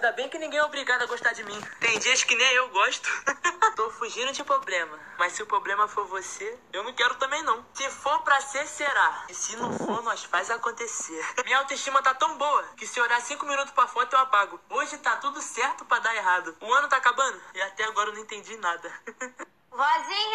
Ainda bem que ninguém é obrigado a gostar de mim. Tem dias que nem eu gosto. Tô fugindo de problema. Mas se o problema for você, eu não quero também não. Se for pra ser, será. E se não for, nós faz acontecer. Minha autoestima tá tão boa que se olhar 5 minutos pra foto, eu apago. Hoje tá tudo certo pra dar errado. O ano tá acabando e até agora eu não entendi nada. Vozinha!